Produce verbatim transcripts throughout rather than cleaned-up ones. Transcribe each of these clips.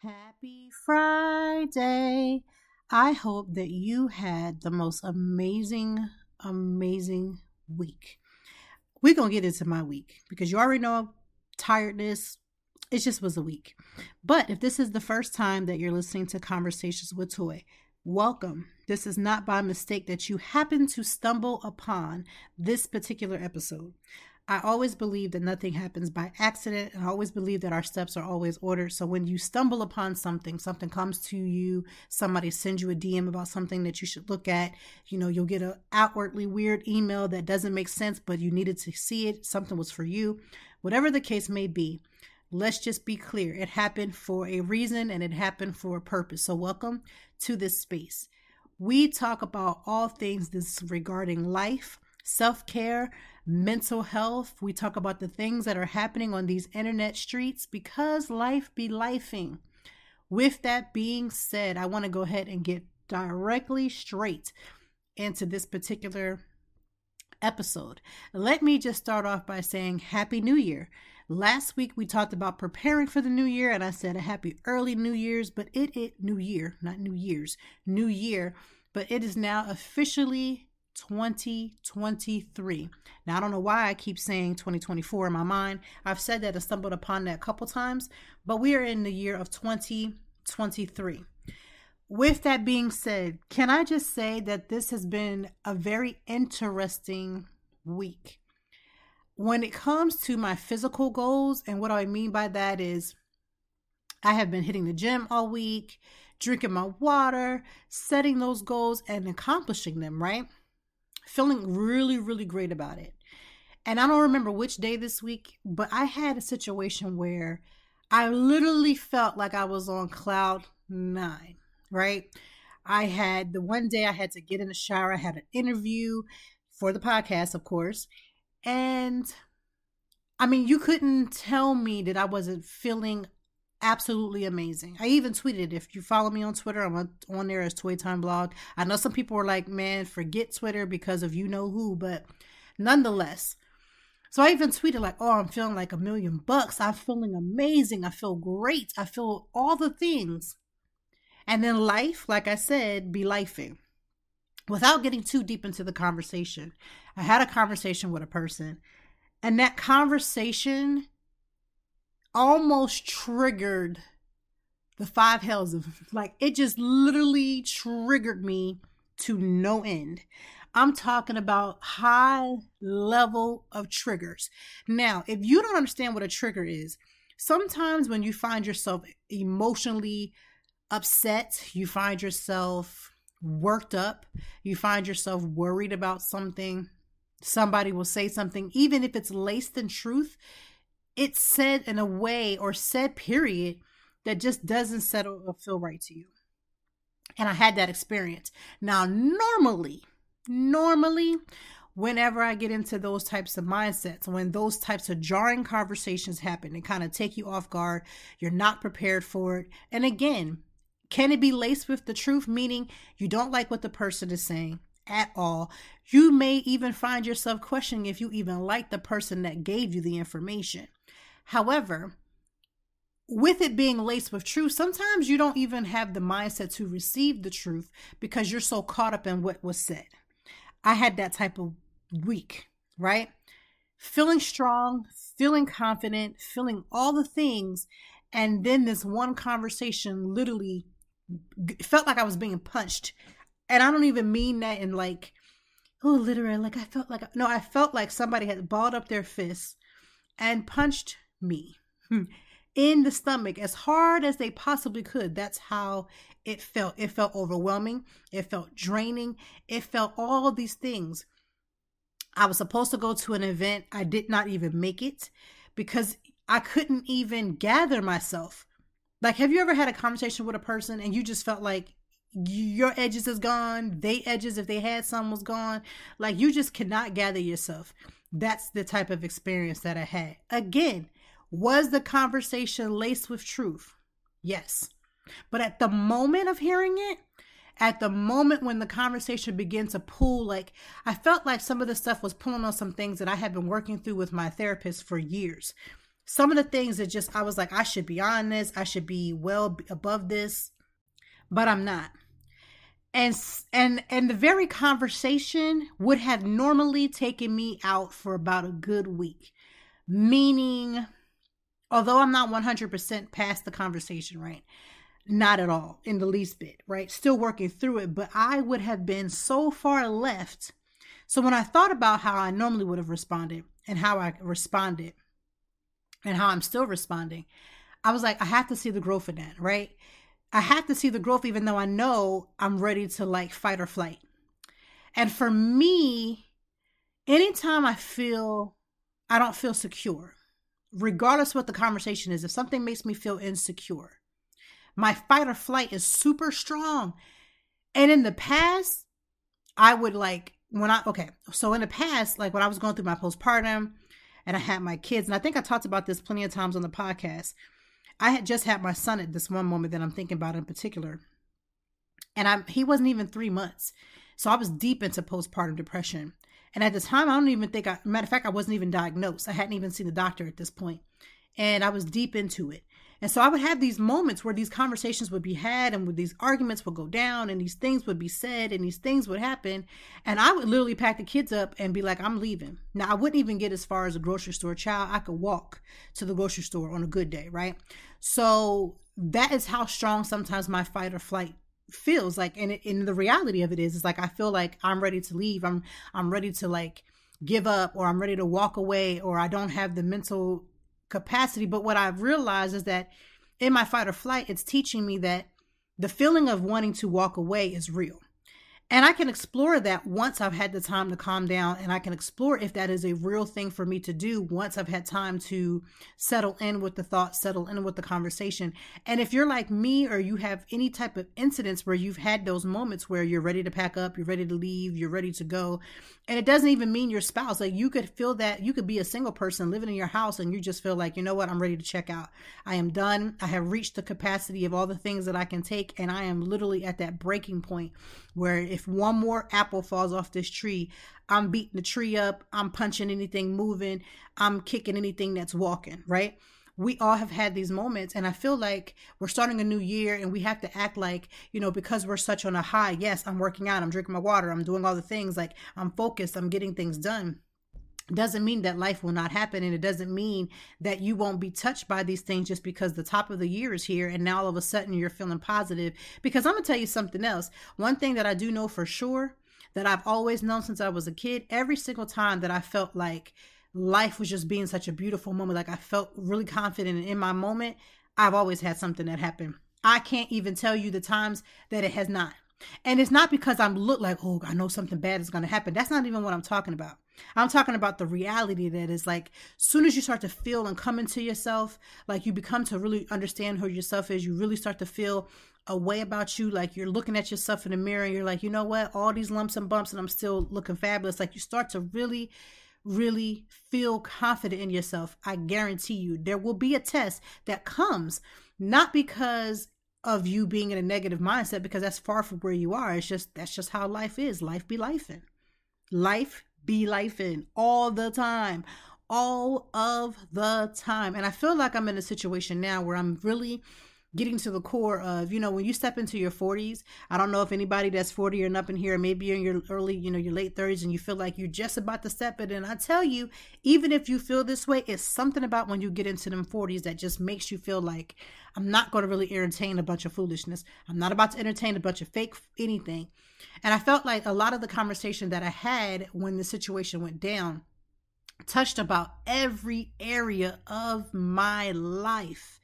Happy Friday. I hope that you had the most amazing, amazing week. We're going to get into my week because you already know tiredness. It just was a week. But if this is the first time that you're listening to Conversations with Toy, welcome. This is not by mistake that you happen to stumble upon this particular episode. I always believe that nothing happens by accident, and I always believe that our steps are always ordered. So when you stumble upon something, something comes to you, somebody sends you a D M about something that you should look at, you know, you'll get an outwardly weird email that doesn't make sense, but you needed to see it. Something was for you. Whatever the case may be, let's just be clear. It happened for a reason and it happened for a purpose. So welcome to this space. We talk about all things this regarding life, self-care, mental health. We talk about the things that are happening on these internet streets because life be lifing. With that being said, I want to go ahead and get directly straight into this particular episode. Let me just start off by saying Happy New Year. Last week we talked about preparing for the new year, and I said a happy early New Year's, but it is New Year, not New Year's, New Year, but it is now officially twenty twenty-three. Now, I don't know why I keep saying twenty twenty-four in my mind. I've said that and stumbled upon that a couple times, but we are in the year of twenty twenty-three. With that being said, can I just say that this has been a very interesting week. When it comes to my physical goals, and what I mean by that is I have been hitting the gym all week, drinking my water, setting those goals and accomplishing them, right? Feeling really, really great about it. And I don't remember which day this week, but I had a situation where I literally felt like I was on cloud nine, right? I had the one day I had to get in the shower. I had an interview for the podcast, of course. And I mean, you couldn't tell me that I wasn't feeling absolutely amazing. I even tweeted, if you follow me on Twitter, I'm on, on there as Toy Time Blog. I know some people were like, man, forget Twitter because of you know who, but nonetheless. So I even tweeted like, oh, I'm feeling like a million bucks. I'm feeling amazing. I feel great. I feel all the things. And then life, like I said, be lifing. Without getting too deep into the conversation, I had a conversation with a person, and that conversation almost triggered the five hells of, like, it just literally triggered me to no end. I'm talking about high level of triggers. Now, if you don't understand what a trigger is, sometimes when you find yourself emotionally upset, you find yourself worked up, you find yourself worried about something, somebody will say something, even if it's laced in truth, it's said in a way or said period that just doesn't settle or feel right to you. And I had that experience. Now, normally, normally, whenever I get into those types of mindsets, when those types of jarring conversations happen, they kind of take you off guard. You're not prepared for it. And again, can it be laced with the truth? Meaning you don't like what the person is saying at all. You may even find yourself questioning if you even like the person that gave you the information. However, with it being laced with truth, sometimes you don't even have the mindset to receive the truth because you're so caught up in what was said. I had that type of week, right? Feeling strong, feeling confident, feeling all the things. And then this one conversation literally felt like I was being punched. And I don't even mean that in like, oh, literally, like I felt like, no, I felt like somebody had balled up their fists and punched me in the stomach as hard as they possibly could. That's how it felt. It felt overwhelming. It felt draining. It felt all these things. I was supposed to go to an event. I did not even make it because I couldn't even gather myself. Like, have you ever had a conversation with a person and you just felt like your edges is gone, they edges, if they had some, was gone? Like, you just cannot gather yourself. That's the type of experience that I had. Again, was the conversation laced with truth? Yes. But at the moment of hearing it, at the moment when the conversation began to pull, like, I felt like some of the stuff was pulling on some things that I had been working through with my therapist for years. Some of the things that just, I was like, I should be on this. I should be well above this, but I'm not. And, and, and the very conversation would have normally taken me out for about a good week. Meaning, although I'm not one hundred percent past the conversation, right? Not at all, in the least bit, right? Still working through it, but I would have been so far left. So when I thought about how I normally would have responded and how I responded and how I'm still responding, I was like, I have to see the growth in that, right? I have to see the growth, even though I know I'm ready to like fight or flight. And for me, anytime I feel, I don't feel secure, regardless of what the conversation is, if something makes me feel insecure, my fight or flight is super strong. And in the past, I would like, when I, okay, so in the past, like when I was going through my postpartum and I had my kids, and I think I talked about this plenty of times on the podcast, I had just had my son at this one moment that I'm thinking about in particular. And I he wasn't even three months. So I was deep into postpartum depression. And at the time, I don't even think I, matter of fact, I wasn't even diagnosed. I hadn't even seen the doctor at this point. And I was deep into it. And so I would have these moments where these conversations would be had and these arguments would go down and these things would be said and these things would happen. And I would literally pack the kids up and be like, I'm leaving. Now, I wouldn't even get as far as a grocery store. Child, I could walk to the grocery store on a good day, right? So that is how strong sometimes my fight or flight feels like. And, it, and the reality of it is, it's like, I feel like I'm ready to leave. I'm, I'm ready to like give up, or I'm ready to walk away, or I don't have the mental capacity. But what I've realized is that in my fight or flight, it's teaching me that the feeling of wanting to walk away is real. And I can explore that once I've had the time to calm down, and I can explore if that is a real thing for me to do once I've had time to settle in with the thoughts, settle in with the conversation. And if you're like me, or you have any type of incidents where you've had those moments where you're ready to pack up, you're ready to leave, you're ready to go. And it doesn't even mean your spouse. Like, you could feel that, you could be a single person living in your house and you just feel like, you know what, I'm ready to check out. I am done. I have reached the capacity of all the things that I can take. And I am literally at that breaking point where if If one more apple falls off this tree, I'm beating the tree up. I'm punching anything moving. I'm kicking anything that's walking, right? We all have had these moments, and I feel like we're starting a new year and we have to act like, you know, because we're such on a high, yes, I'm working out, I'm drinking my water, I'm doing all the things, like I'm focused, I'm getting things done. Doesn't mean that life will not happen, and it doesn't mean that you won't be touched by these things just because the top of the year is here and now all of a sudden you're feeling positive. Because I'm gonna tell you something else. One thing that I do know for sure, that I've always known since I was a kid, every single time that I felt like life was just being such a beautiful moment, like I felt really confident in my moment, I've always had something that happened. I can't even tell you the times that it has not. And it's not because I'm look like, oh, I know something bad is going to happen. That's not even what I'm talking about. I'm talking about the reality that is like, soon as you start to feel and come into yourself, like you become to really understand who yourself is, you really start to feel a way about you. Like you're looking at yourself in the mirror and you're like, you know what, all these lumps and bumps and I'm still looking fabulous. Like you start to really, really feel confident in yourself. I guarantee you there will be a test that comes, not because of you being in a negative mindset, because that's far from where you are. It's just, that's just how life is. Life be lifing. Life be lifing all the time, all of the time. And I feel like I'm in a situation now where I'm really getting to the core of, you know, when you step into your forties, I don't know if anybody that's forty and up in here, maybe you're in your early, you know, your late thirties, and you feel like you're just about to step in. And I tell you, even if you feel this way, it's something about when you get into them forties that just makes you feel like, I'm not going to really entertain a bunch of foolishness. I'm not about to entertain a bunch of fake anything. And I felt like a lot of the conversation that I had when the situation went down touched about every area of my life.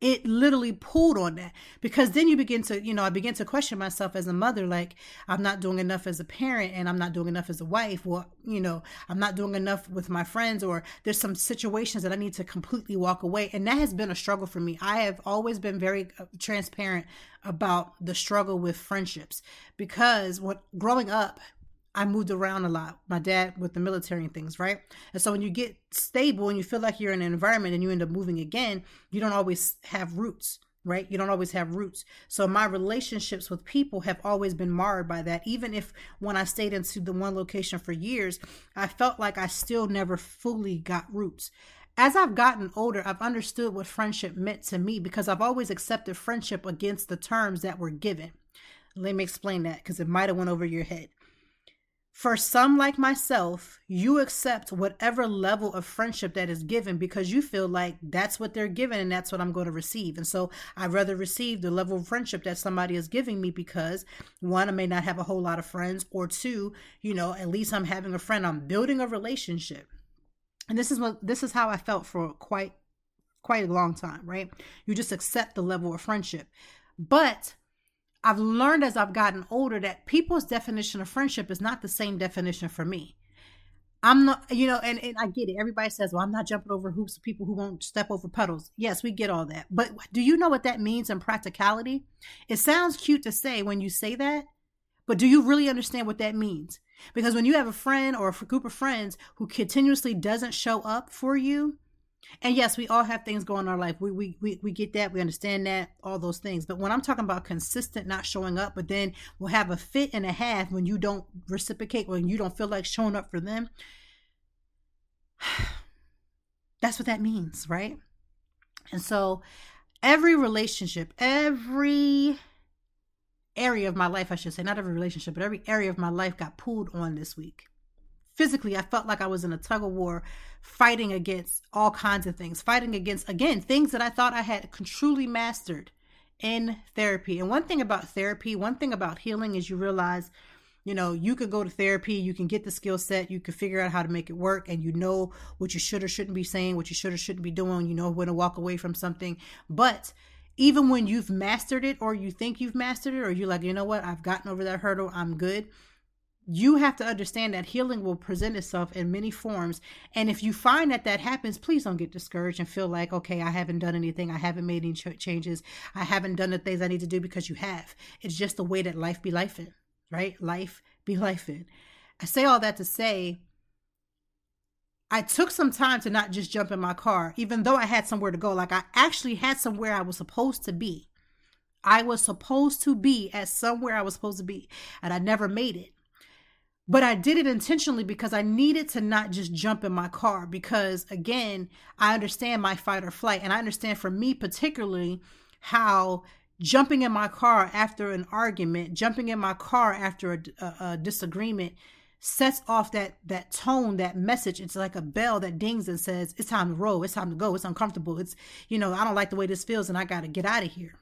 it literally pulled on that, because then you begin to, you know, I begin to question myself as a mother, like, I'm not doing enough as a parent, and I'm not doing enough as a wife, or, you know, I'm not doing enough with my friends, or there's some situations that I need to completely walk away. And that has been a struggle for me. I have always been very transparent about the struggle with friendships, because what growing up, I moved around a lot. My dad with the military and things, right? And so when you get stable and you feel like you're in an environment and you end up moving again, you don't always have roots, right? You don't always have roots. So my relationships with people have always been marred by that. Even if when I stayed into the one location for years, I felt like I still never fully got roots. As I've gotten older, I've understood what friendship meant to me, because I've always accepted friendship against the terms that were given. Let me explain that, because it might have went over your head. For some like myself, you accept whatever level of friendship that is given, because you feel like that's what they're giving and that's what I'm going to receive. And so I'd rather receive the level of friendship that somebody is giving me, because one, I may not have a whole lot of friends, or two, you know, at least I'm having a friend, I'm building a relationship. And this is what, this is how I felt for quite, quite a long time, right? You just accept the level of friendship. But I've learned as I've gotten older that people's definition of friendship is not the same definition for me. I'm not, you know, and, and I get it. Everybody says, well, I'm not jumping over hoops of people who won't step over puddles. Yes, we get all that. But do you know what that means in practicality? It sounds cute to say when you say that, but do you really understand what that means? Because when you have a friend or a group of friends who continuously doesn't show up for you, and yes, we all have things going on in our life. We, we we we get that. We understand that, all those things. But when I'm talking about consistent not showing up, but then we'll have a fit and a half when you don't reciprocate, when you don't feel like showing up for them. That's what that means, right? And so every relationship, every area of my life, I should say, not every relationship, but every area of my life got pulled on this week. Physically, I felt like I was in a tug of war, fighting against all kinds of things, fighting against, again, things that I thought I had truly mastered in therapy. And one thing about therapy, one thing about healing is you realize, you know, you could go to therapy, you can get the skill set, you can figure out how to make it work, and you know what you should or shouldn't be saying, what you should or shouldn't be doing, you know when to walk away from something. But even when you've mastered it, or you think you've mastered it, or you're like, you know what, I've gotten over that hurdle, I'm good. You have to understand that healing will present itself in many forms. And if you find that that happens, please don't get discouraged and feel like, okay, I haven't done anything. I haven't made any ch- changes. I haven't done the things I need to do, because you have. It's just the way that life be life in, right? Life be life in. I say all that to say, I took some time to not just jump in my car, even though I had somewhere to go. Like, I actually had somewhere I was supposed to be. I was supposed to be at somewhere I was supposed to be, and I never made it. But I did it intentionally, because I needed to not just jump in my car, because, again, I understand my fight or flight. And I understand, for me particularly, how jumping in my car after an argument, jumping in my car after a, a, a disagreement sets off that, that tone, that message. It's like a bell that dings and says, it's time to roll. It's time to go. It's uncomfortable. It's, you know, I don't like the way this feels, and I got to get out of here.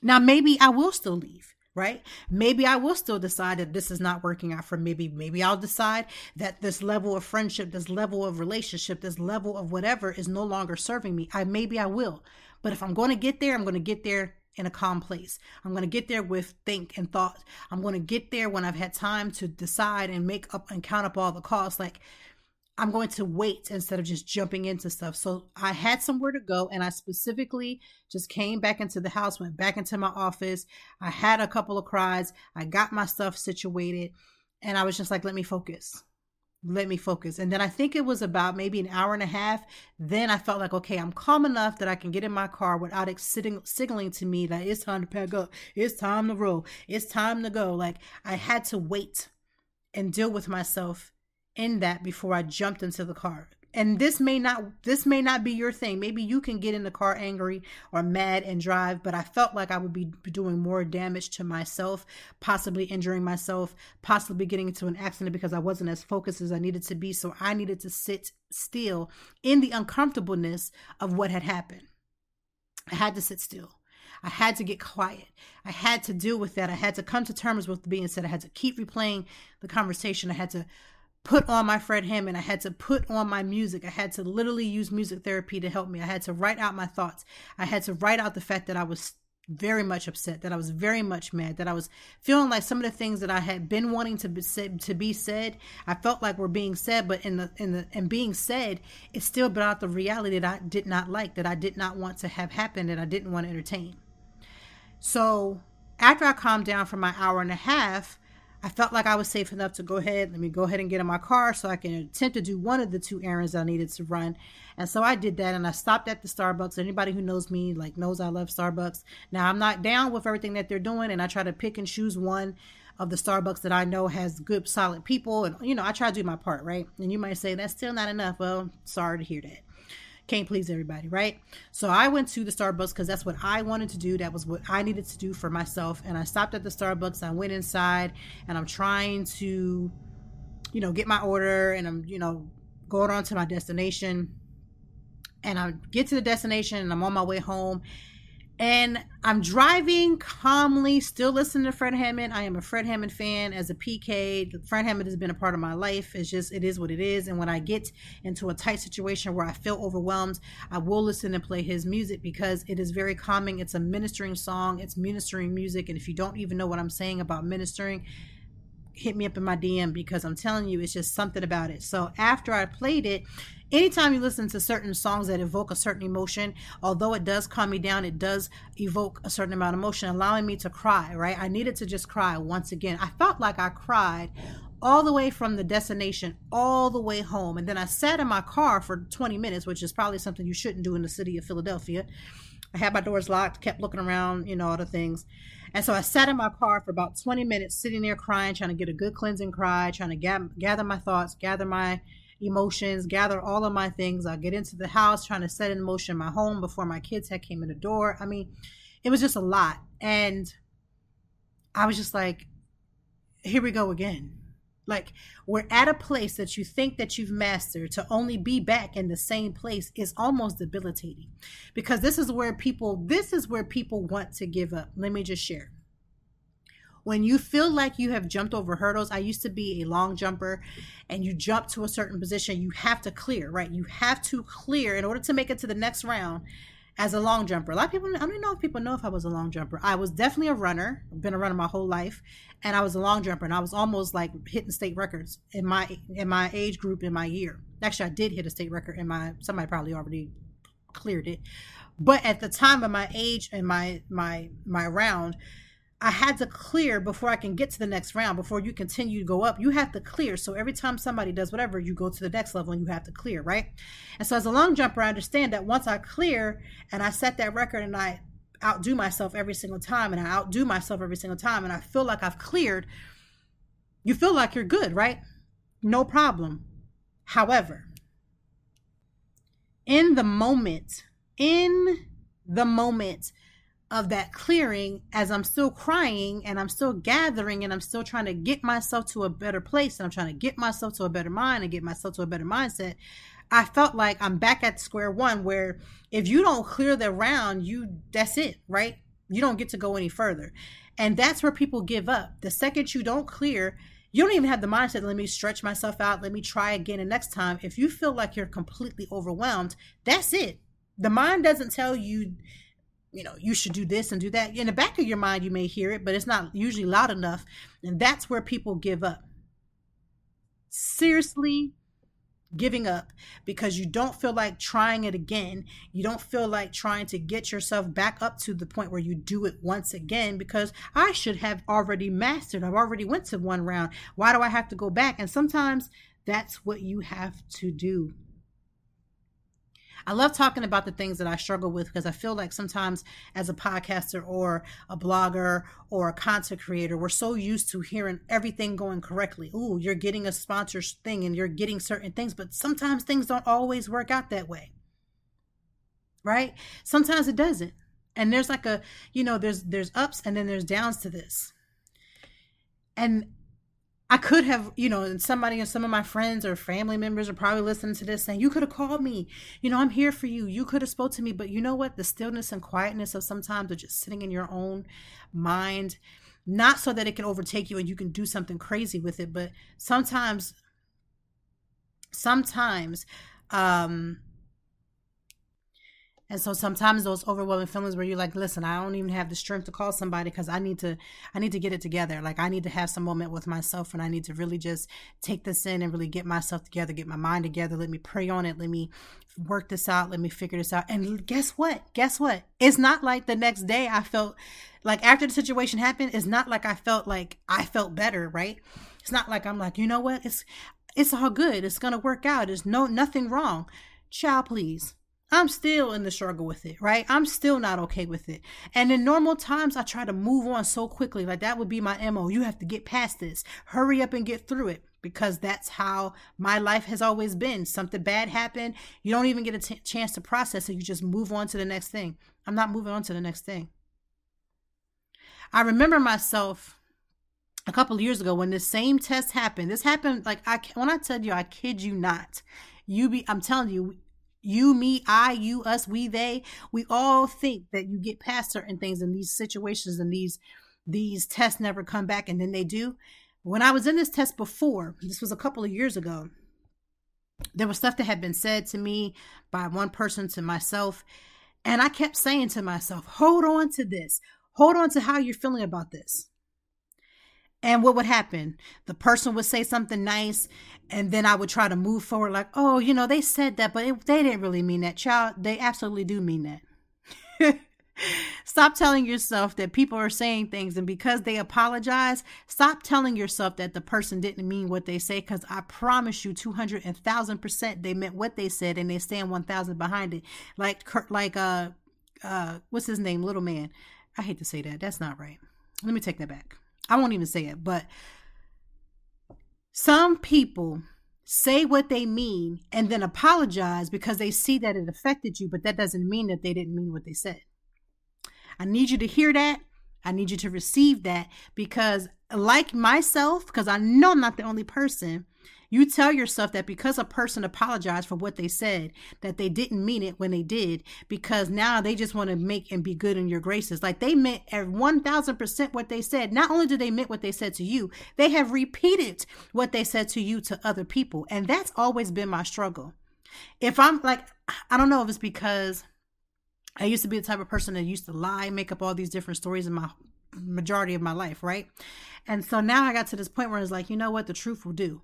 Now, maybe I will still leave. Right? Maybe I will still decide that this is not working out for me. Maybe, maybe I'll decide that this level of friendship, this level of relationship, this level of whatever is no longer serving me. I, maybe I will. But if I'm going to get there, I'm going to get there in a calm place. I'm going to get there with think and thought. I'm going to get there when I've had time to decide and make up and count up all the costs. Like, I'm going to wait instead of just jumping into stuff. So I had somewhere to go, and I specifically just came back into the house, went back into my office. I had a couple of cries. I got my stuff situated, and I was just like, let me focus. Let me focus. And then I think it was about maybe an hour and a half. Then I felt like, okay, I'm calm enough that I can get in my car without it sitting, signaling to me that it's time to pack up. It's time to roll. It's time to go. Like, I had to wait and deal with myself in that before I jumped into the car. And this may not, this may not be your thing. Maybe you can get in the car angry or mad and drive, but I felt like I would be doing more damage to myself, possibly injuring myself, possibly getting into an accident, because I wasn't as focused as I needed to be. So I needed to sit still in the uncomfortableness of what had happened. I had to sit still. I had to get quiet. I had to deal with that. I had to come to terms with being said. I had to keep replaying the conversation. I had to put on my Fred Hammond. I had to put on my music. I had to literally use music therapy to help me. I had to write out my thoughts. I had to write out the fact that I was very much upset, that I was very much mad, that I was feeling like some of the things that I had been wanting to be said, to be said, I felt like were being said, but in the, in the, and being said, it still brought out the reality that I did not like, that I did not want to have happen, that I didn't want to entertain. So after I calmed down for my hour and a half, I felt like I was safe enough to go ahead, let me go ahead and get in my car so I can attempt to do one of the two errands I needed to run. And so I did that, and I stopped at the Starbucks. Anybody who knows me, like, knows I love Starbucks. Now, I'm not down with everything that they're doing, and I try to pick and choose one of the Starbucks that I know has good, solid people. And, you know, I try to do my part, right? And you might say, that's still not enough. Well, sorry to hear that. Can't please everybody, right? So I went to the Starbucks because that's what I wanted to do. That was what I needed to do for myself. And I stopped at the Starbucks. I went inside, and I'm trying to, you know, get my order, and I'm, you know, going on to my destination. And I get to the destination, and I'm on my way home. And I'm driving calmly, still listening to Fred Hammond. I am a Fred Hammond fan as a P K. Fred Hammond has been a part of my life. It's just, it is what it is. And when I get into a tight situation where I feel overwhelmed, I will listen and play his music because it is very calming. It's a ministering song. It's ministering music. And if you don't even know what I'm saying about ministering, hit me up in my D M because I'm telling you, it's just something about it. So after I played it, anytime you listen to certain songs that evoke a certain emotion, although it does calm me down, it does evoke a certain amount of emotion, allowing me to cry, right? I needed to just cry once again. I felt like I cried all the way from the destination, all the way home. And then I sat in my car for twenty minutes, which is probably something you shouldn't do in the city of Philadelphia. I had my doors locked, kept looking around, you know, all the things. And so I sat in my car for about twenty minutes, sitting there crying, trying to get a good cleansing cry, trying to gather, gather my thoughts, gather my emotions, gather all of my things. I get into the house, trying to set in motion my home before my kids had came in the door. I mean, it was just a lot. And I was just like, here we go again. Like, we're at a place that you think that you've mastered to only be back in the same place is almost debilitating because this is where people, this is where people want to give up. Let me just share. When you feel like you have jumped over hurdles, I used to be a long jumper, and you jump to a certain position, you have to clear, right? You have to clear in order to make it to the next round as a long jumper. A lot of people, I don't know if people know if I was a long jumper. I was definitely a runner. I've been a runner my whole life, and I was a long jumper, and I was almost like hitting state records in my in my age group in my year. Actually, I did hit a state record in my, somebody probably already cleared it. But at the time of my age and my my my round, I had to clear before I can get to the next round. Before you continue to go up, you have to clear. So every time somebody does whatever, you go to the next level and you have to clear, right? And so as a long jumper, I understand that once I clear and I set that record and I outdo myself every single time and I outdo myself every single time and I feel like I've cleared, you feel like you're good, right? No problem. However, in the moment, in the moment, of that clearing, as I'm still crying and I'm still gathering and I'm still trying to get myself to a better place and I'm trying to get myself to a better mind and get myself to a better mindset, I felt like I'm back at square one where if you don't clear the round, you, that's it, right? You don't get to go any further. And that's where people give up. The second you don't clear, you don't even have the mindset, let me stretch myself out, let me try again. And next time, if you feel like you're completely overwhelmed, that's it. The mind doesn't tell you, you know, you should do this and do that. In the back of your mind, you may hear it, but it's not usually loud enough. And that's where people give up. Seriously giving up because you don't feel like trying it again. You don't feel like trying to get yourself back up to the point where you do it once again because I should have already mastered. I've already went to one round. Why do I have to go back? And sometimes that's what you have to do. I love talking about the things that I struggle with because I feel like sometimes as a podcaster or a blogger or a content creator, we're so used to hearing everything going correctly. Ooh, you're getting a sponsored thing and you're getting certain things, but sometimes things don't always work out that way, right? Sometimes it doesn't. And there's like a, you know, there's, there's ups and then there's downs to this. And I could have, you know, and somebody and some of my friends or family members are probably listening to this saying, you could have called me, you know, I'm here for you. You could have spoke to me, but you know what? The stillness and quietness of sometimes are just sitting in your own mind, not so that it can overtake you and you can do something crazy with it. But sometimes sometimes, um, and so sometimes those overwhelming feelings where you're like, listen, I don't even have the strength to call somebody because I need to, I need to get it together. Like, I need to have some moment with myself, and I need to really just take this in and really get myself together, get my mind together. Let me pray on it. Let me work this out. Let me figure this out. And guess what? Guess what? It's not like the next day I felt like after the situation happened, it's not like I felt like I felt better, right? It's not like I'm like, you know what? It's, it's all good. It's going to work out. There's no, nothing wrong. Child, please. I'm still in the struggle with it, right? I'm still not okay with it. And in normal times, I try to move on so quickly. Like, that would be my M O. You have to get past this. Hurry up and get through it, because that's how my life has always been. Something bad happened. You don't even get a t- chance to process it. You just move on to the next thing. I'm not moving on to the next thing. I remember myself a couple of years ago when this same test happened. This happened, like, I when I tell you, I kid you not. You be, I'm telling you, You, me, I, you, us, we, they, we all think that you get past certain things in these situations, and these, these tests never come back. And then they do. When I was in this test before, this was a couple of years ago, there was stuff that had been said to me by one person to myself. And I kept saying to myself, hold on to this, hold on to how you're feeling about this. And what would happen? The person would say something nice, and then I would try to move forward like, oh, you know, they said that, but it, they didn't really mean that. Child, they absolutely do mean that. Stop telling yourself that people are saying things, and because they apologize, stop telling yourself that the person didn't mean what they say, because I promise you two hundred thousand percent they meant what they said, and they stand one thousand behind it. Like, like uh, uh, what's his name? Little man. I hate to say that. That's not right. Let me take that back. I won't even say it, but some people say what they mean and then apologize because they see that it affected you, but that doesn't mean that they didn't mean what they said. I need you to hear that. I need you to receive that, because like myself, because I know I'm not the only person, you tell yourself that because a person apologized for what they said, that they didn't mean it when they did, because now they just want to make and be good in your graces. Like, they meant at one thousand percent what they said. Not only did they meant what they said to you, they have repeated what they said to you to other people. And that's always been my struggle. If I'm like, I don't know if it's because I used to be the type of person that used to lie, make up all these different stories in my majority of my life, right? And so now I got to this point where it's like, you know what? The truth will do.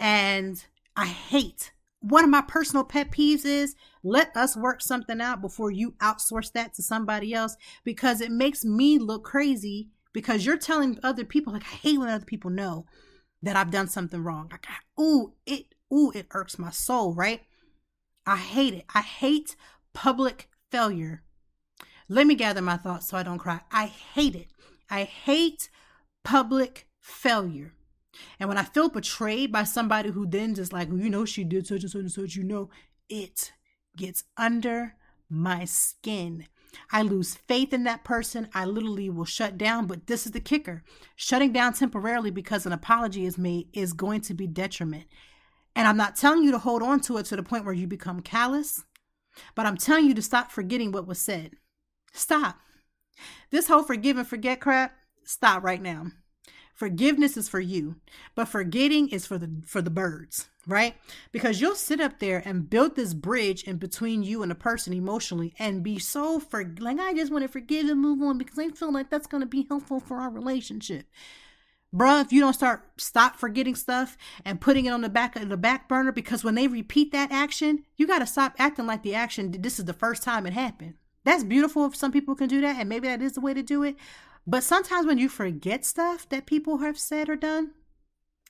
And I hate, one of my personal pet peeves is, let us work something out before you outsource that to somebody else, because it makes me look crazy, because you're telling other people, like, I hate when other people know that I've done something wrong. Like, ooh, it, ooh, it irks my soul, right? I hate it. I hate public failure. Let me gather my thoughts so I don't cry. I hate it. I hate public failure. And when I feel betrayed by somebody who then just like, well, you know, she did such and such and such, you know, it gets under my skin. I lose faith in that person. I literally will shut down. But this is the kicker. Shutting down temporarily because an apology is made is going to be detriment. And I'm not telling you to hold on to it to the point where you become callous, but I'm telling you to stop forgetting what was said. Stop. This whole forgive and forget crap, stop right now. Forgiveness is for you, but forgetting is for the for the birds, right? Because you'll sit up there and build this bridge in between you and the person emotionally and be so, for, like, I just want to forgive and move on because I feel like that's going to be helpful for our relationship. Bruh, if you don't start, stop forgetting stuff and putting it on the back of the back burner, because when they repeat that action, you got to stop acting like the action, this is the first time it happened. That's beautiful if some people can do that, and maybe that is the way to do it. But sometimes when you forget stuff that people have said or done,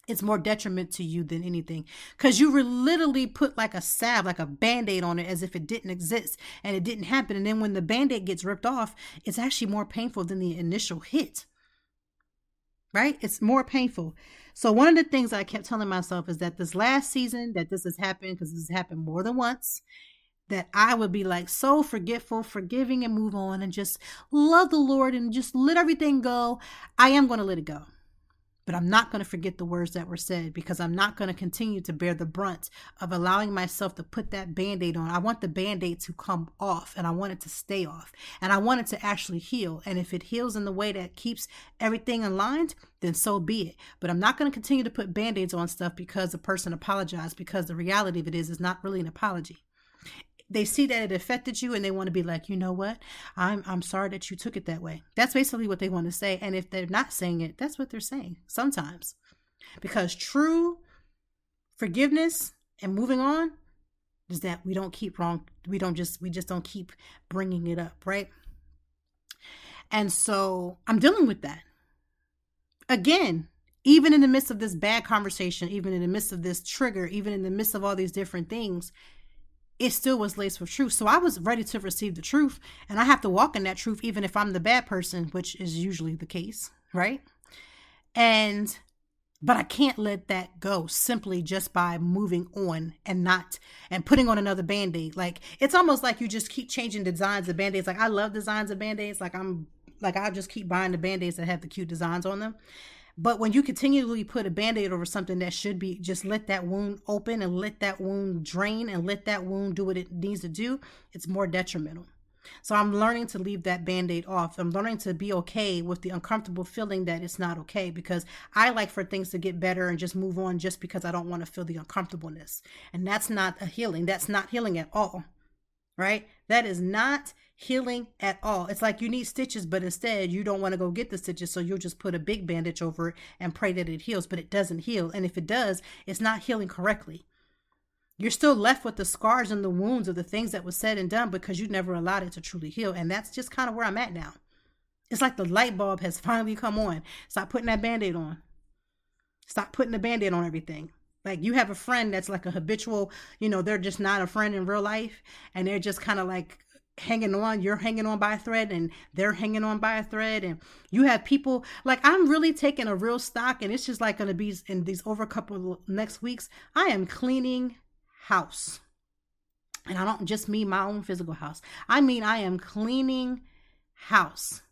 it's more detriment to you than anything, because you literally put like a salve, like a Band-Aid on it, as if it didn't exist and it didn't happen. And then when the Band-Aid gets ripped off, it's actually more painful than the initial hit, right? It's more painful. So one of the things I kept telling myself is that this last season that this has happened, because this has happened more than once, that I would be like so forgetful, forgiving and move on and just love the Lord and just let everything go. I am going to let it go. but I'm not going to forget the words that were said, because I'm not going to continue to bear the brunt of allowing myself to put that Band-Aid on. I want the Band-Aid to come off, and I want it to stay off, and I want it to actually heal. And if it heals in the way that keeps everything aligned, then so be it. But I'm not going to continue to put Band-Aids on stuff because the person apologized, because the reality of it is, it's not really an apology. They see that it affected you and they want to be like, you know what? I'm I'm sorry that you took it that way. That's basically what they want to say. And if they're not saying it, that's what they're saying sometimes. Because true forgiveness and moving on is that we don't keep wrong. We don't just, we just don't keep bringing it up, right? And so I'm dealing with that. Again, even in the midst of this bad conversation, even in the midst of this trigger, even in the midst of all these different things, it still was laced with truth. So I was ready to receive the truth, and I have to walk in that truth, even if I'm the bad person, which is usually the case, right? And, but I can't let that go simply just by moving on and not, and putting on another Band-Aid. Like, it's almost like you just keep changing designs of Band-Aids. Like, I love designs of Band-Aids. Like I'm, like I just keep buying the Band-Aids that have the cute designs on them. But when you continually put a Band-Aid over something that should be, just let that wound open and let that wound drain and let that wound do what it needs to do, it's more detrimental. So I'm learning to leave that Band-Aid off. I'm learning to be okay with the uncomfortable feeling that it's not okay, because I like for things to get better and just move on just because I don't want to feel the uncomfortableness. And that's not a healing. That's not healing at all, right? That is not healing at all. It's like you need stitches, but instead you don't want to go get the stitches, so you'll just put a big bandage over it and pray that it heals, but it doesn't heal. And if it does, it's not healing correctly. You're still left with the scars and the wounds of the things that was said and done, because you never allowed it to truly heal. And that's just kind of where I'm at now. It's like the light bulb has finally come on. Stop putting that Band-Aid on. Stop putting the Band-Aid on everything. Like, you have a friend that's like a habitual, you know, they're just not a friend in real life, and they're just kind of like hanging on, you're hanging on by a thread and they're hanging on by a thread. And you have people like, I'm really taking a real stock, and it's just like going to be in these over couple next weeks. I am cleaning house, and I don't just mean my own physical house. I mean, I am cleaning house.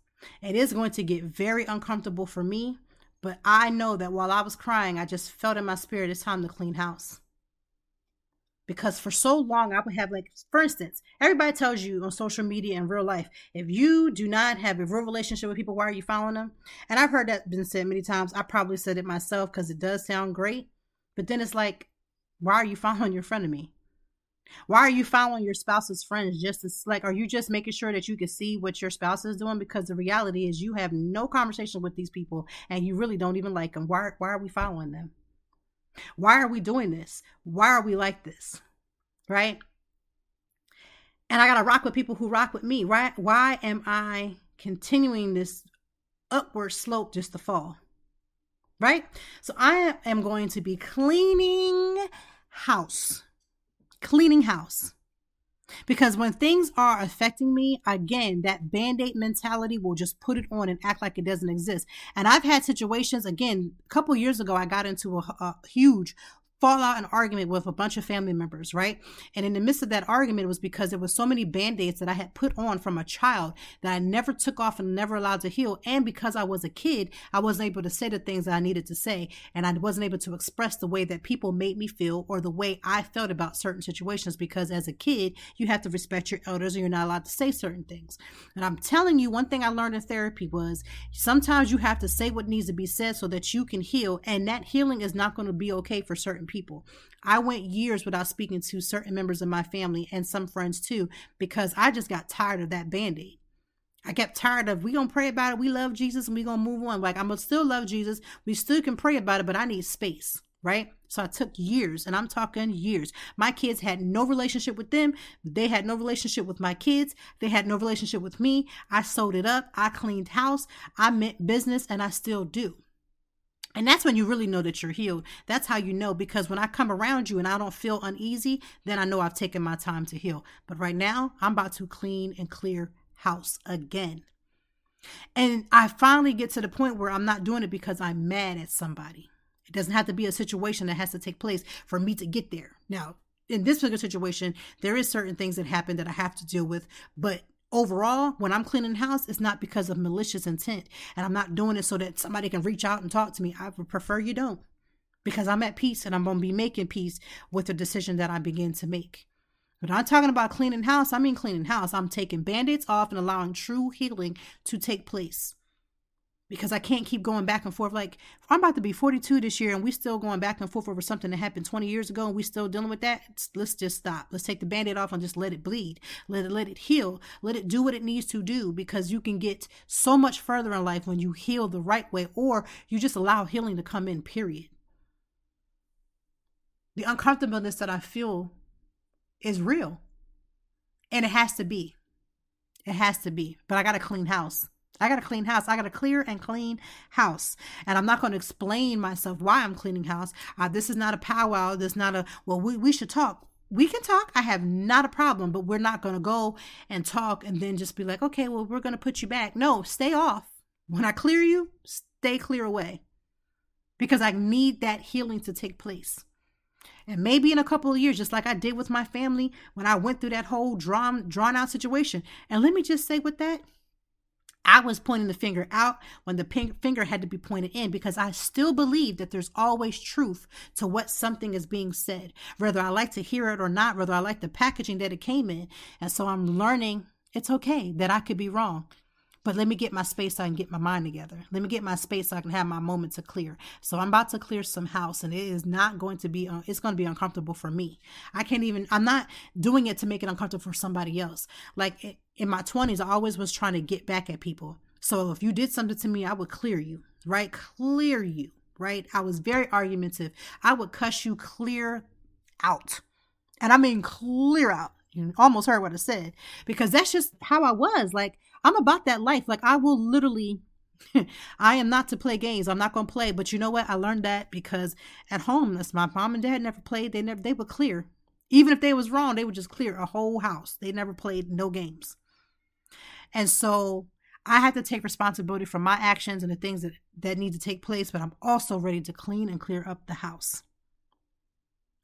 It is going to get very uncomfortable for me, but I know that while I was crying, I just felt in my spirit, it's time to clean house. Because for so long, I would have, like, for instance, everybody tells you on social media and real life, if you do not have a real relationship with people, why are you following them? And I've heard that been said many times. I probably said it myself because it does sound great. But then it's like, why are you following your frenemy? Why are you following your spouse's friends? Just to, like, are you just making sure that you can see what your spouse is doing? Because the reality is you have no conversation with these people and you really don't even like them. Why, why are we following them? Why are we doing this? Why are we like this? Right? And I got to rock with people who rock with me. Right? Why am I continuing this upward slope just to fall? Right? So I am going to be cleaning house, cleaning house. Because when things are affecting me, again, that Band-Aid mentality will just put it on and act like it doesn't exist. And I've had situations, again, a couple years ago, I got into a, a huge fallout and argument with a bunch of family members, right? And in the midst of that argument, it was because there were so many Band-Aids that I had put on from a child that I never took off and never allowed to heal. And because I was a kid, I wasn't able to say the things that I needed to say. And I wasn't able to express the way that people made me feel or the way I felt about certain situations, because as a kid, you have to respect your elders and you're not allowed to say certain things. And I'm telling you, one thing I learned in therapy was sometimes you have to say what needs to be said so that you can heal. And that healing is not going to be okay for certain people. I went years without speaking to certain members of my family and some friends too, because I just got tired of that Band-Aid. I kept tired of, we gonna pray about it. We love Jesus and we gonna move on. Like, I'm gonna still love Jesus. We still can pray about it, but I need space, right? So I took years, and I'm talking years. My kids had no relationship with them. They had no relationship with my kids. They had no relationship with me. I sewed it up. I cleaned house. I meant business, and I still do. And that's when you really know that you're healed. That's how you know, because when I come around you and I don't feel uneasy, then I know I've taken my time to heal. But right now, I'm about to clean and clear house again. And I finally get to the point where I'm not doing it because I'm mad at somebody. It doesn't have to be a situation that has to take place for me to get there. Now, in this particular situation, there is certain things that happen that I have to deal with, but overall, when I'm cleaning the house, it's not because of malicious intent, and I'm not doing it so that somebody can reach out and talk to me. I would prefer you don't, because I'm at peace and I'm going to be making peace with the decision that I begin to make. When I'm talking about cleaning house, I mean cleaning house. I'm taking band-aids off and allowing true healing to take place. Because I can't keep going back and forth. Like, I'm about to be forty-two this year and we're still going back and forth over something that happened twenty years ago and we're still dealing with that. Let's just stop. Let's take the band-aid off and just let it bleed. Let it, let it heal. Let it do what it needs to do, because you can get so much further in life when you heal the right way, or you just allow healing to come in, period. The uncomfortableness that I feel is real. And it has to be. It has to be. But I got a clean house. I got a clean house. I got a clear and clean house. And I'm not going to explain myself why I'm cleaning house. Uh, this is not a powwow. This is not a, well, we, we should talk. We can talk. I have not a problem, but we're not going to go and talk and then just be like, okay, well, we're going to put you back. No, stay off. When I clear you, stay clear away, because I need that healing to take place. And maybe in a couple of years, just like I did with my family when I went through that whole drawn, drawn out situation. And let me just say with that, I was pointing the finger out when the pink finger had to be pointed in, because I still believe that there's always truth to what something is being said, whether I like to hear it or not, whether I like the packaging that it came in. And so I'm learning it's okay that I could be wrong, but let me get my space so I can get my mind together. Let me get my space so I can have my moment to clear. So I'm about to clear some house, and it is not going to be, uh, it's going to be uncomfortable for me. I can't even, I'm not doing it to make it uncomfortable for somebody else. Like it, in my twenties, I always was trying to get back at people. So if you did something to me, I would clear you, right? Clear you, right? I was very argumentative. I would cuss you clear out. And I mean clear out. You almost heard what I said, because that's just how I was. Like, I'm about that life. Like, I will literally, I am not to play games. I'm not going to play. But you know what? I learned that because at home, that's my mom and dad never played. They never, they would clear. Even if they was wrong, they would just clear a whole house. They never played no games. And so I have to take responsibility for my actions and the things that, that need to take place. But I'm also ready to clean and clear up the house.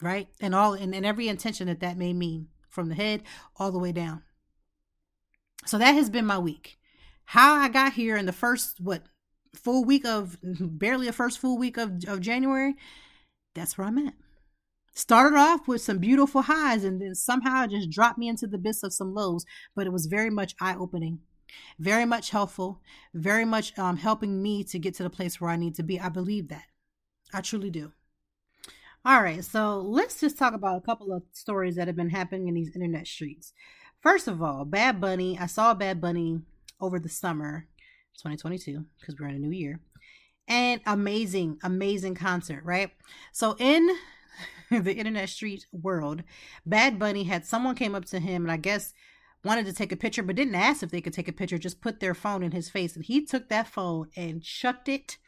Right. And all, and, and every intention that that may mean, from the head all the way down. So that has been my week. How I got here in the first, what, full week of, barely a first full week of, of January, that's where I'm at. Started off with some beautiful highs and then somehow it just dropped me into the abyss of some lows, but it was very much eye-opening, very much helpful, very much um, helping me to get to the place where I need to be. I believe that. I truly do. All right, so let's just talk about a couple of stories that have been happening in these internet streets. First of all, Bad Bunny. I saw Bad Bunny over the summer, twenty twenty-two, because we're in a new year. And amazing, amazing concert, right? So in the internet street world, Bad Bunny had someone came up to him and I guess wanted to take a picture, but didn't ask if they could take a picture, just put their phone in his face. And he took that phone and chucked it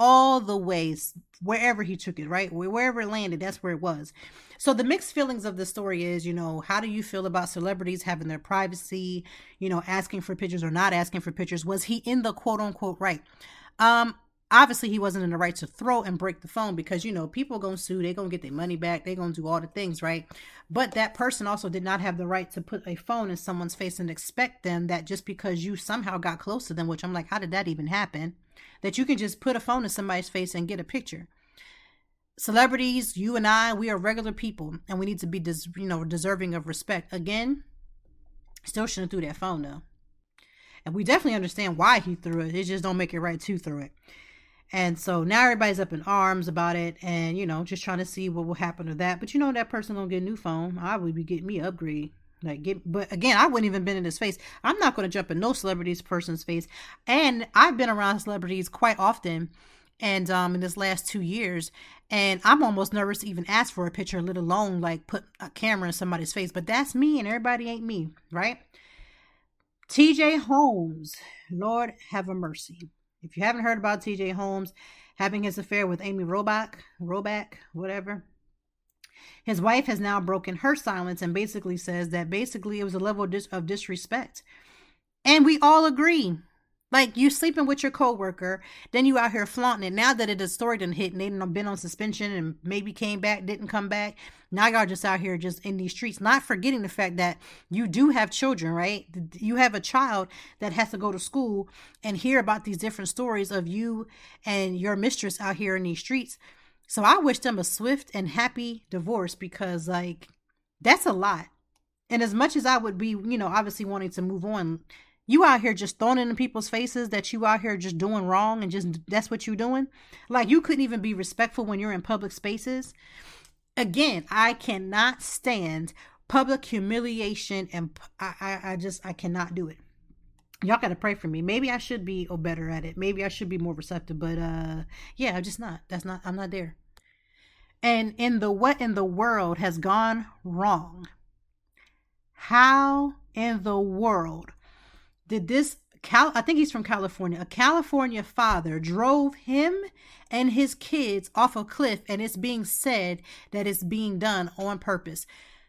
all the ways, wherever he took it, right? Wherever it landed, that's where it was. So the mixed feelings of the story is, you know, how do you feel about celebrities having their privacy, you know, asking for pictures or not asking for pictures? Was he in the quote unquote right? Um, obviously he wasn't in the right to throw and break the phone because, you know, people are going to sue, they're going to get their money back, they're going to do all the things, right? But that person also did not have the right to put a phone in someone's face and expect them that just because you somehow got close to them, which I'm like, how did that even happen? That you can just put a phone in somebody's face and get a picture. Celebrities, you and I, we are regular people and we need to be, des- you know, deserving of respect. Again, still shouldn't threw that phone though. And we definitely understand why he threw it. It just don't make it right to throw it. And so now everybody's up in arms about it and, you know, just trying to see what will happen to that. But you know, that person gonna get a new phone. I would be getting me an upgrade. Like get, but again, I wouldn't even been in his face. I'm not going to jump in no celebrity's person's face. And I've been around celebrities quite often. And, um, in this last two years, and I'm almost nervous to even ask for a picture, let alone like put a camera in somebody's face, but that's me and everybody ain't me. Right. T J. Holmes, Lord have a mercy. If you haven't heard about T J. Holmes having his affair with Amy Robach, Robach, whatever. His wife has now broken her silence and basically says that basically it was a level of, dis- of disrespect. And we all agree Like, you sleeping with your coworker, then you out here flaunting it. Now that it is story done hit and they done been on suspension and maybe came back, didn't come back. Now y'all just out here just in these streets, not forgetting the fact that you do have children, right? You have a child that has to go to school and hear about these different stories of you and your mistress out here in these streets. So I wish them a swift and happy divorce, because like, that's a lot. And as much as I would be, you know, obviously wanting to move on, you out here just throwing in people's faces that you out here just doing wrong and just that's what you're doing. Like, you couldn't even be respectful when you're in public spaces. Again, I cannot stand public humiliation, and I, I, I just, I cannot do it. Y'all got to pray for me. Maybe I should be oh, better at it. Maybe I should be more receptive, but uh, yeah, I'm just not. That's not, I'm not there. And in the what in the world has gone wrong? How in the world did this, Cal- I think he's from California, a California father drove him and his kids off a cliff, and it's being said that it's being done on purpose.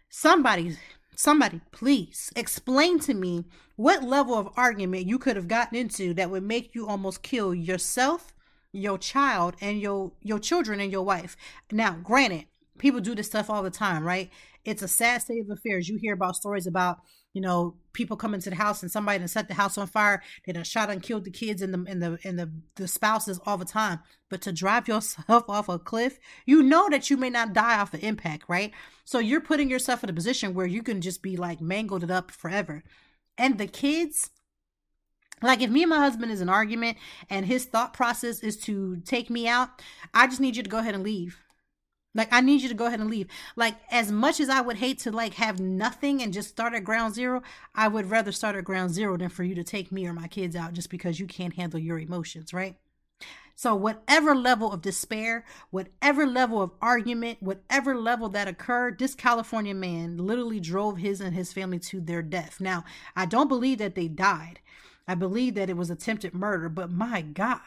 Somebody, somebody, please explain to me what level of argument you could have gotten into that would make you almost kill yourself, your child, and your, your children and your wife. Now, granted, people do this stuff all the time, right? It's a sad state of affairs. You hear about stories about, you know, people come into the house and somebody done set the house on fire. They done shot and killed the kids and the and the and the, the spouses all the time. But to drive yourself off a cliff, you know that you may not die off of impact, right? So you're putting yourself in a position where you can just be like mangled it up forever. And the kids, like, if me and my husband is in an argument and his thought process is to take me out, I just need you to go ahead and leave. Like, I need you to go ahead and leave. Like, as much as I would hate to, like, have nothing and just start at ground zero, I would rather start at ground zero than for you to take me or my kids out just because you can't handle your emotions, right? So whatever level of despair, whatever level of argument, whatever level that occurred, this California man literally drove his and his family to their death. Now, I don't believe that they died. I believe that it was attempted murder, but my God.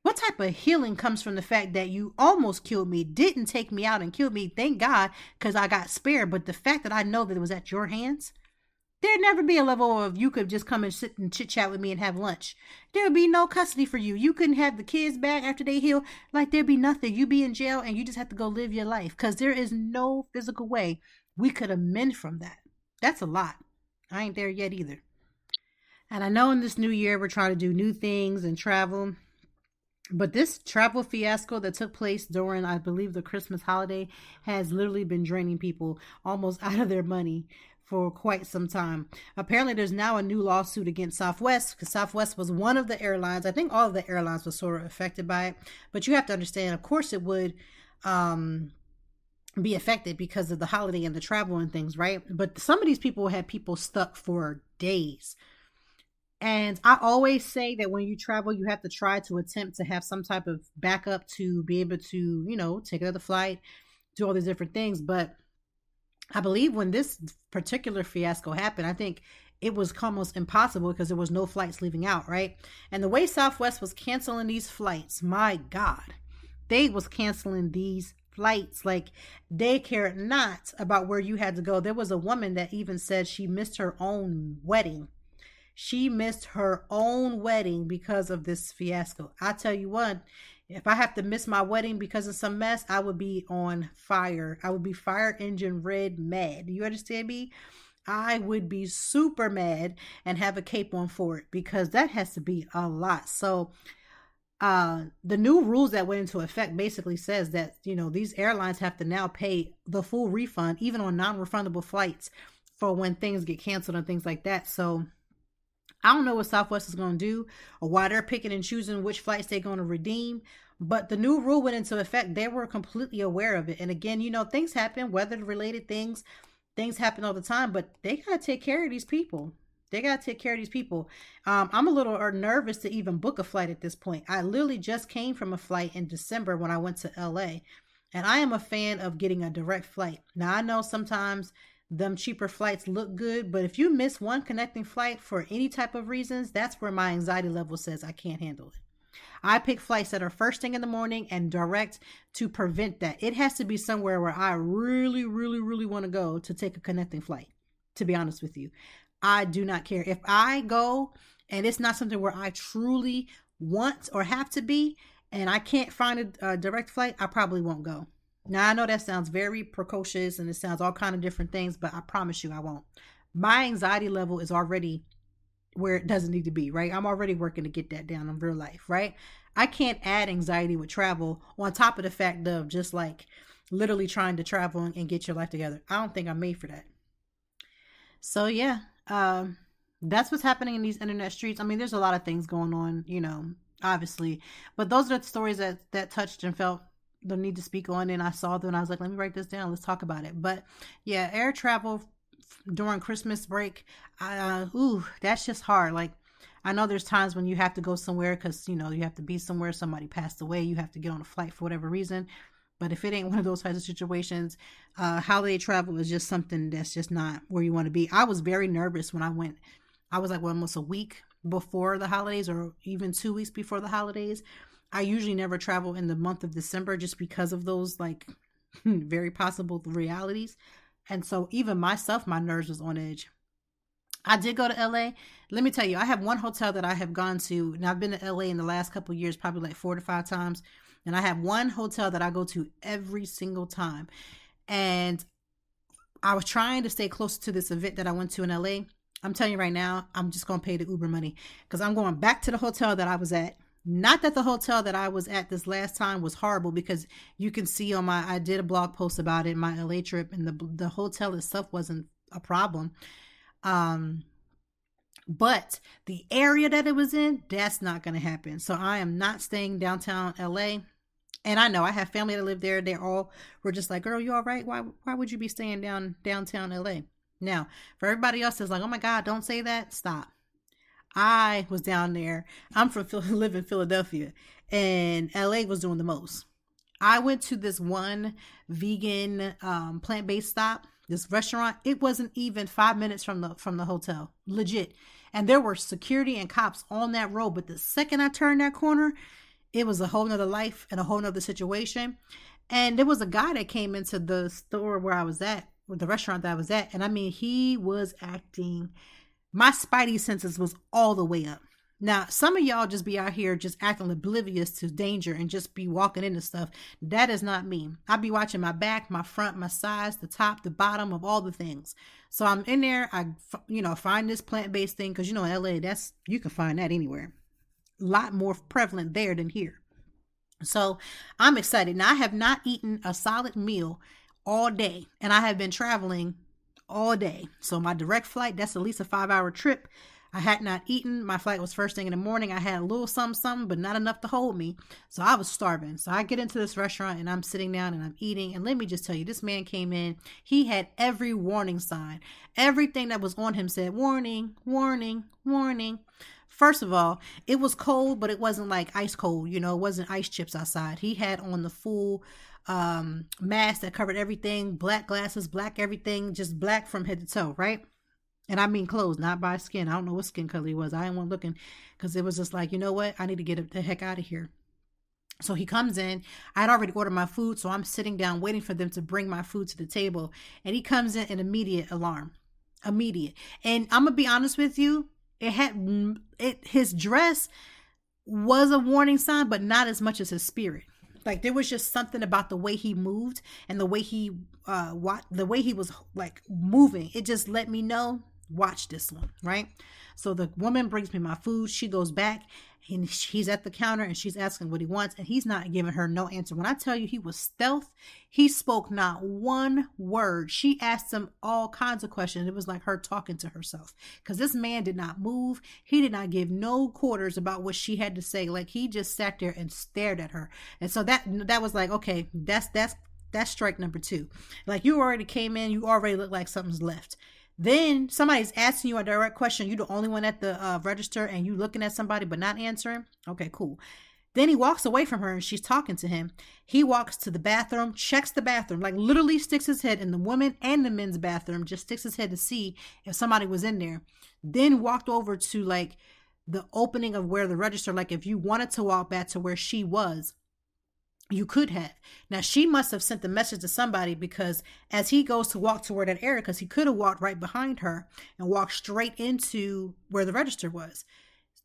What type of healing comes from the fact that you almost killed me, didn't take me out and killed me? Thank God, because I got spared. But the fact that I know that it was at your hands, there'd never be a level of you could just come and sit and chit chat with me and have lunch. There'd be no custody for you. You couldn't have the kids back after they heal. Like, there'd be nothing. You'd be in jail and you just have to go live your life, because there is no physical way we could amend from that. That's a lot. I ain't there yet either. And I know in this new year, we're trying to do new things and travel. But this travel fiasco that took place during, I believe, the Christmas holiday has literally been draining people almost out of their money for quite some time. Apparently, there's now a new lawsuit against Southwest, because Southwest was one of the airlines. I think all of the airlines were sort of affected by it. But you have to understand, of course, it would um, be affected because of the holiday and the travel and things, right? But some of these people had people stuck for days. And I always say that when you travel, you have to try to attempt to have some type of backup to be able to, you know, take another flight, do all these different things. But I believe when this particular fiasco happened, I think it was almost impossible because there was no flights leaving out, right? And the way Southwest was canceling these flights, my God, they was canceling these flights. Like, they cared not about where you had to go. There was a woman that even said she missed her own wedding. She missed her own wedding because of this fiasco. I tell you what, if I have to miss my wedding because of some mess, I would be on fire. I would be fire engine red mad. You understand me? I would be super mad and have a cape on for it, because that has to be a lot. So uh, the new rules that went into effect basically says that, you know, these airlines have to now pay the full refund, even on non-refundable flights, for when things get canceled and things like that. So I don't know what Southwest is going to do or why they're picking and choosing which flights they're going to redeem, but the new rule went into effect. They were completely aware of it. And again, you know, things happen, weather related things, things happen all the time, but they got to take care of these people. They got to take care of these people. Um, I'm a little nervous to even book a flight at this point. I literally just came from a flight in December when I went to L A, and I am a fan of getting a direct flight. Now, I know sometimes them cheaper flights look good, but if you miss one connecting flight for any type of reasons, that's where my anxiety level says I can't handle it. I pick flights that are first thing in the morning and direct to prevent that. It has to be somewhere where I really, really, really want to go to take a connecting flight, to be honest with you. I do not care. If I go and it's not something where I truly want or have to be, and I can't find a, a direct flight, I probably won't go. Now, I know that sounds very precocious and it sounds all kind of different things, but I promise you I won't. My anxiety level is already where it doesn't need to be, right? I'm already working to get that down in real life, right? I can't add anxiety with travel on top of the fact of just like literally trying to travel and get your life together. I don't think I'm made for that. So yeah, um, that's what's happening in these internet streets. I mean, there's a lot of things going on, you know, obviously, but those are the stories that, that touched and felt the need to speak on. And I saw them and I was like, let me write this down. Let's talk about it. But yeah, air travel during Christmas break, uh, ooh, that's just hard. Like, I know there's times when you have to go somewhere because, you know, you have to be somewhere, somebody passed away, you have to get on a flight for whatever reason. But if it ain't one of those types of situations, uh, holiday travel is just something that's just not where you want to be. I was very nervous when I went. I was like, well, almost a week before the holidays or even two weeks before the holidays. I usually never travel in the month of December just because of those like very possible realities. And so even myself, my nerves was on edge. I did go to L A. Let me tell you, I have one hotel that I have gone to, and I've been to L A in the last couple of years, probably like four to five times. And I have one hotel that I go to every single time. And I was trying to stay close to this event that I went to in L A. I'm telling you right now, I'm just going to pay the Uber money because I'm going back to the hotel that I was at. Not that the hotel that I was at this last time was horrible, because you can see on my, I did a blog post about it, my L A trip, and the the hotel itself wasn't a problem. Um, but the area that it was in, that's not going to happen. So I am not staying downtown L A. And I know I have family that live there. They all were just like, girl, you all right? Why, why would you be staying down downtown L A? Now, for everybody else that's like, oh my God, don't say that. Stop. I was down there. I'm from live in Philadelphia, and L A was doing the most. I went to this one vegan, um, plant-based stop. This restaurant, it wasn't even five minutes from the from the hotel, legit. And there were security and cops on that road. But the second I turned that corner, it was a whole nother life and a whole nother situation. And there was a guy that came into the store where I was at, or the restaurant that I was at. And I mean, he was acting, my spidey senses was all the way up. Now, some of y'all just be out here just acting oblivious to danger and just be walking into stuff. That is not me. I be watching my back, my front, my sides, the top, the bottom of all the things. So I'm in there. I, you know, find this plant-based thing because, you know, in L A, that's, you can find that anywhere. A lot more prevalent there than here. So I'm excited. Now, I have not eaten a solid meal all day, and I have been traveling all day. So my direct flight, that's at least a five-hour trip. I had not eaten. My flight was first thing in the morning. I had a little something, something, but not enough to hold me. So I was starving. So I get into this restaurant and I'm sitting down and I'm eating. And let me just tell you, this man came in. He had every warning sign. Everything that was on him said, warning, warning, warning. First of all, it was cold, but it wasn't like ice cold. You know, it wasn't ice chips outside. He had on the full um, mask that covered everything, black glasses, black everything, just black from head to toe, right? And I mean clothes, not by skin. I don't know what skin color he was. I didn't want looking because it was just like, you know what? I need to get the heck out of here. So he comes in. I had already ordered my food. So I'm sitting down waiting for them to bring my food to the table. And he comes in an immediate alarm. Immediate. And I'm going to be honest with you. It had it. His dress was a warning sign, but not as much as his spirit. Like, there was just something about the way he moved and the way he uh, wa- the way he was like moving. It just let me know. Watch this one, right? So the woman brings me my food. She goes back and she's at the counter and she's asking what he wants, and he's not giving her no answer. When I tell you he was stealth, he spoke not one word. She asked him all kinds of questions. It was like her talking to herself because this man did not move. He did not give no quarters about what she had to say. Like, he just sat there and stared at her. And so that that was like, okay, that's that's that's strike number two. Like, you already came in. You already look like something's left. Then somebody's asking you a direct question. You're the only one at the uh, register and you looking at somebody but not answering. Okay, cool. Then he walks away from her and she's talking to him. He walks to the bathroom, checks the bathroom, like literally sticks his head in the women and the men's bathroom, just sticks his head to see if somebody was in there. Then walked over to like the opening of where the register, like if you wanted to walk back to where she was, You could have. Now, she must have sent the message to somebody, because as he goes to walk toward that area, because he could have walked right behind her and walked straight into where the register was.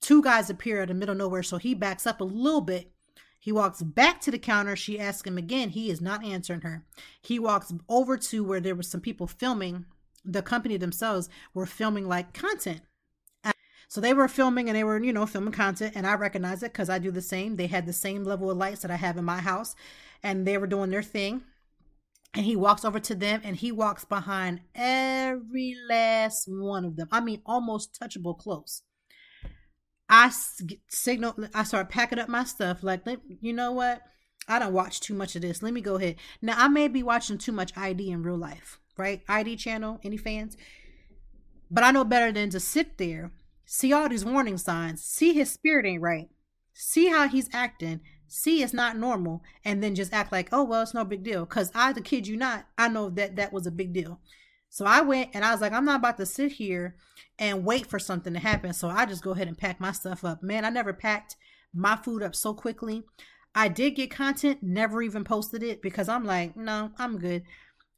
Two guys appear out of middle of nowhere, so he backs up a little bit. He walks back to the counter. She asks him again. He is not answering her. He walks over to where there were some people filming. The company themselves were filming like content. So they were filming and they were, you know, filming content. And I recognize it because I do the same. They had the same level of lights that I have in my house, and they were doing their thing. And he walks over to them, and he walks behind every last one of them. I mean, almost touchable close. I signal, I start packing up my stuff. Like, you know what? I don't watch too much of this. Let me go ahead. Now, I may be watching too much I D in real life, right? I D channel, any fans? But I know better than to sit there, see all these warning signs, see his spirit ain't right, see how he's acting, see it's not normal, and then just act like, oh, well, it's no big deal. Because I, to kid you not, I know that that was a big deal. So I went and I was like, I'm not about to sit here and wait for something to happen. So I just go ahead and pack my stuff up. Man, I never packed my food up so quickly. I did get content, never even posted it, because I'm like, no, I'm good.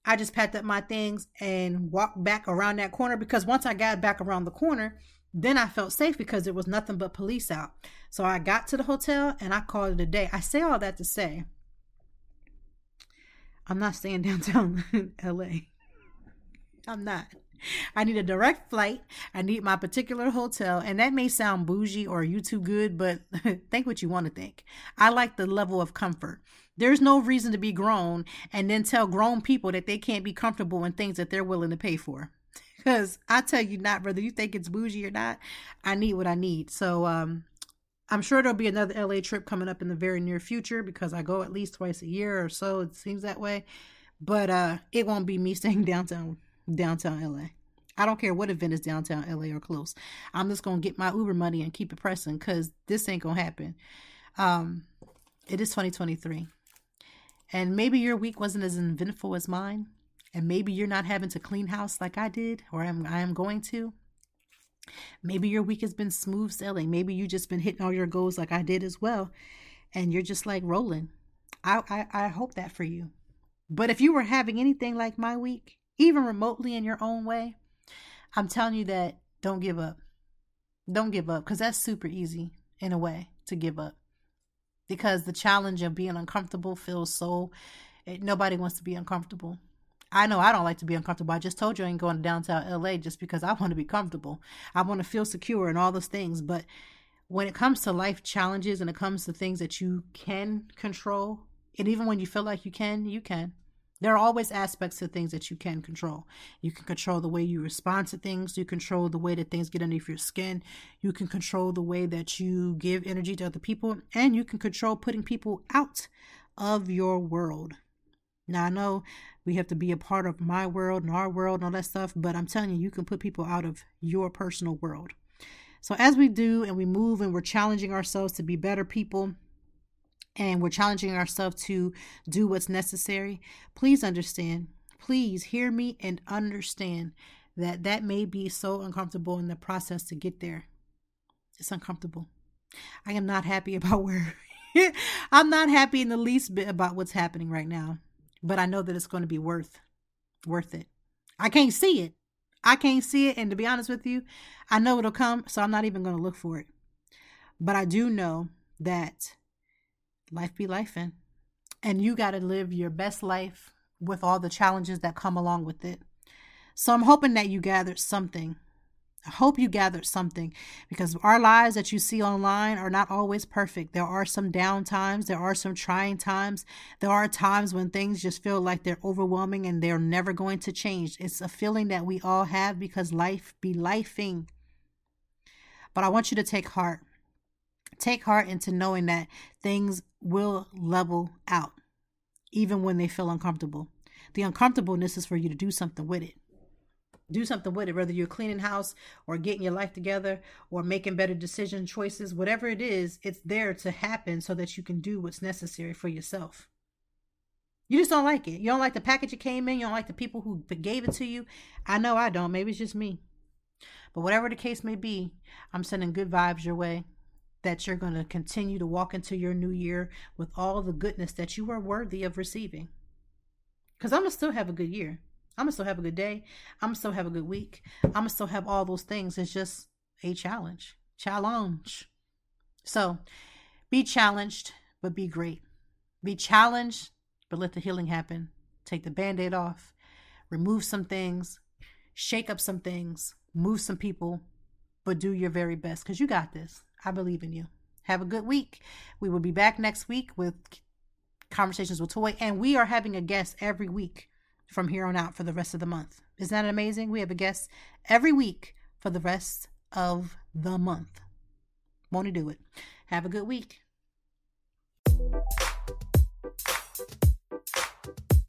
I just packed up my things and walked back around that corner, because once I got back around the corner, then I felt safe because there was nothing but police out. So I got to the hotel and I called it a day. I say all that to say, I'm not staying downtown L A. I'm not. I need a direct flight. I need my particular hotel. And that may sound bougie or you too good, but think what you want to think. I like the level of comfort. There's no reason to be grown and then tell grown people that they can't be comfortable in things that they're willing to pay for. Because I tell you not, whether you think it's bougie or not, I need what I need. So um, I'm sure there'll be another L A trip coming up in the very near future, because I go at least twice a year or so. It seems that way. But uh, it won't be me staying downtown, downtown L A. I don't care what event is downtown L A or close. I'm just going to get my Uber money and keep it pressing, because this ain't going to happen. Um, it is twenty twenty-three. And maybe your week wasn't as eventful as mine. And maybe you're not having to clean house like I did, or I'm, I am going to. Maybe your week has been smooth sailing. Maybe you've just been hitting all your goals like I did as well. And you're just like rolling. I, I, I hope that for you. But if you were having anything like my week, even remotely in your own way, I'm telling you that don't give up. Don't give up, because that's super easy in a way to give up. Because the challenge of being uncomfortable feels so, it, nobody wants to be uncomfortable. I know I don't like to be uncomfortable. I just told you I ain't going to downtown L A just because I want to be comfortable. I want to feel secure and all those things. But when it comes to life challenges and it comes to things that you can control, and even when you feel like you can, you can. There are always aspects to things that you can control. You can control the way you respond to things. You control the way that things get underneath your skin. You can control the way that you give energy to other people. And you can control putting people out of your world. Now, I know we have to be a part of my world and our world and all that stuff, but I'm telling you, you can put people out of your personal world. So as we do and we move and we're challenging ourselves to be better people, and we're challenging ourselves to do what's necessary, please understand, please hear me and understand that that may be so uncomfortable in the process to get there. It's uncomfortable. I am not happy about where I'm not happy in the least bit about what's happening right now. But I know that it's going to be worth, worth it. I can't see it. I can't see it. And to be honest with you, I know it'll come. So I'm not even going to look for it. But I do know that life be lifing. And you got to live your best life with all the challenges that come along with it. So I'm hoping that you gathered something. I hope you gathered something, because our lives that you see online are not always perfect. There are some down times. There are some trying times. There are times when things just feel like they're overwhelming and they're never going to change. It's a feeling that we all have, because life be lifing. But I want you to take heart. Take heart into knowing that things will level out, even when they feel uncomfortable. The uncomfortableness is for you to do something with it. Do something with it, whether you're cleaning house or getting your life together or making better decision choices, whatever it is, it's there to happen so that you can do what's necessary for yourself. You just don't like it. You don't like the package it came in. You don't like the people who gave it to you. I know I don't. Maybe it's just me. But whatever the case may be, I'm sending good vibes your way. that you're going to continue to walk into your new year with all the goodness that you are worthy of receiving. Because I'm going to still have a good year. I'm going to still have a good day. I'm going to still have a good week. I'm going to still have all those things. It's just a challenge. Challenge. So be challenged, but be great. Be challenged, but let the healing happen. Take the Band-Aid off. Remove some things. Shake up some things. Move some people. But do your very best because you got this. I believe in you. Have a good week. We will be back next week with Conversations with Toy. And we are having a guest every week from here on out for the rest of the month. Isn't that amazing? We have a guest every week for the rest of the month. Won't you do it? Have a good week.